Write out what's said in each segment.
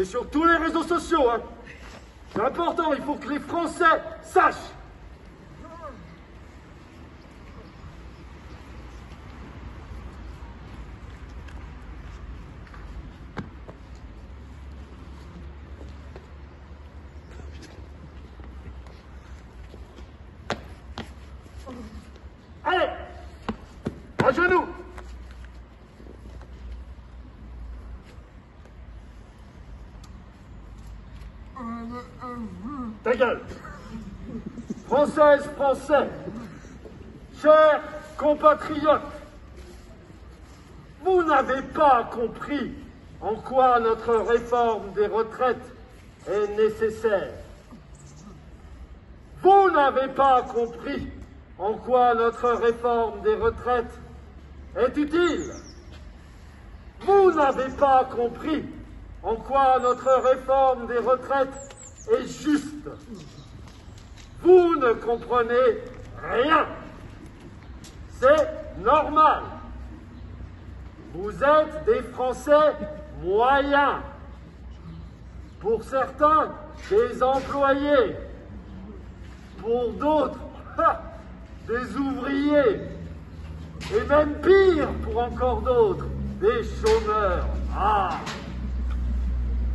et sur tous les réseaux sociaux. Hein. C'est important, il faut que les Français sachent. Allez, à genoux. Ta gueule. Françaises, Français, chers compatriotes, vous n'avez pas compris en quoi notre réforme des retraites est nécessaire. Vous n'avez pas compris en quoi notre réforme des retraites est utile. Vous n'avez pas compris en quoi notre réforme des retraites est juste. Vous ne comprenez rien. C'est normal. Vous êtes des Français moyens. Pour certains, des employés. Pour d'autres, des ouvriers. Et même pire, pour encore d'autres, des chômeurs. Ah!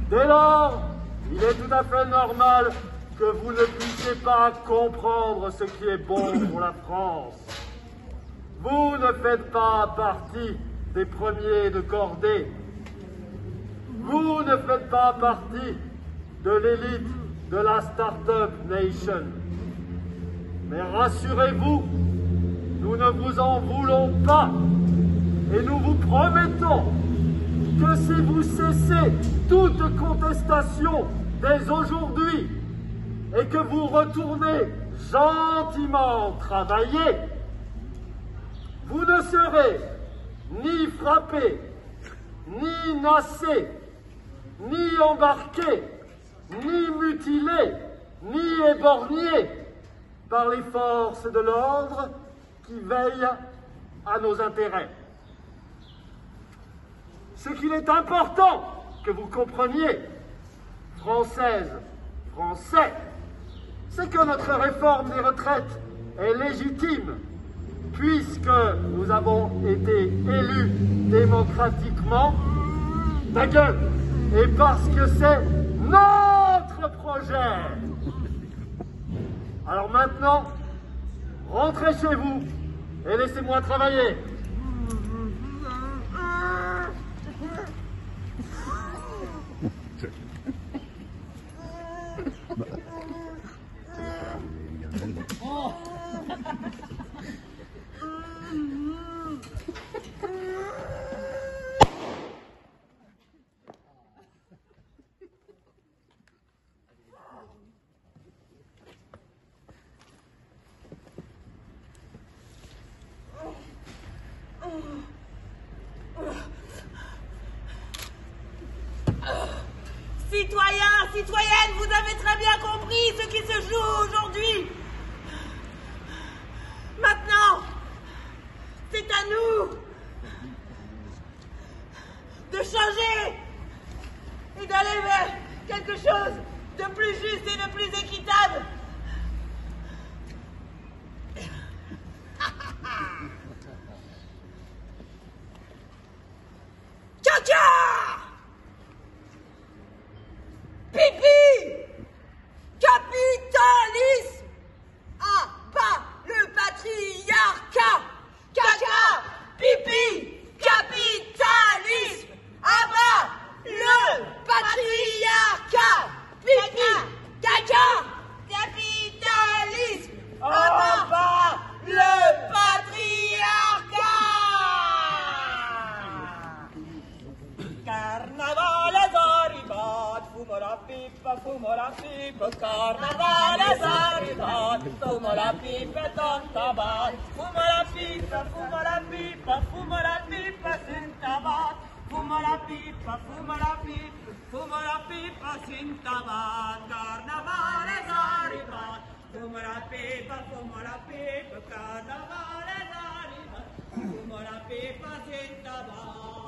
Dès lors, il est tout à fait normal que vous ne puissiez pas comprendre ce qui est bon pour la France. Vous ne faites pas partie des premiers de cordée. Vous ne faites pas partie de l'élite de la Startup Nation. Mais rassurez-vous, nous ne vous en voulons pas et nous vous promettons que si vous cessez toute contestation dès aujourd'hui et que vous retournez gentiment travailler, vous ne serez ni frappé, ni nassé, ni embarqué, ni mutilé, ni éborgné par les forces de l'ordre qui veillent à nos intérêts. Ce qu'il est important que vous compreniez, Françaises, Français, c'est que notre réforme des retraites est légitime, puisque nous avons été élus démocratiquement, ta gueule, et parce que c'est notre projet. Alors maintenant, rentrez chez vous et laissez-moi travailler. Citoyens, citoyennes, vous avez très bien compris ce qui se joue aujourd'hui. Maintenant, c'est à nous de changer et d'aller vers quelque chose de plus juste et de plus équitable. Carnavale arriva, fumo la pipa senza base.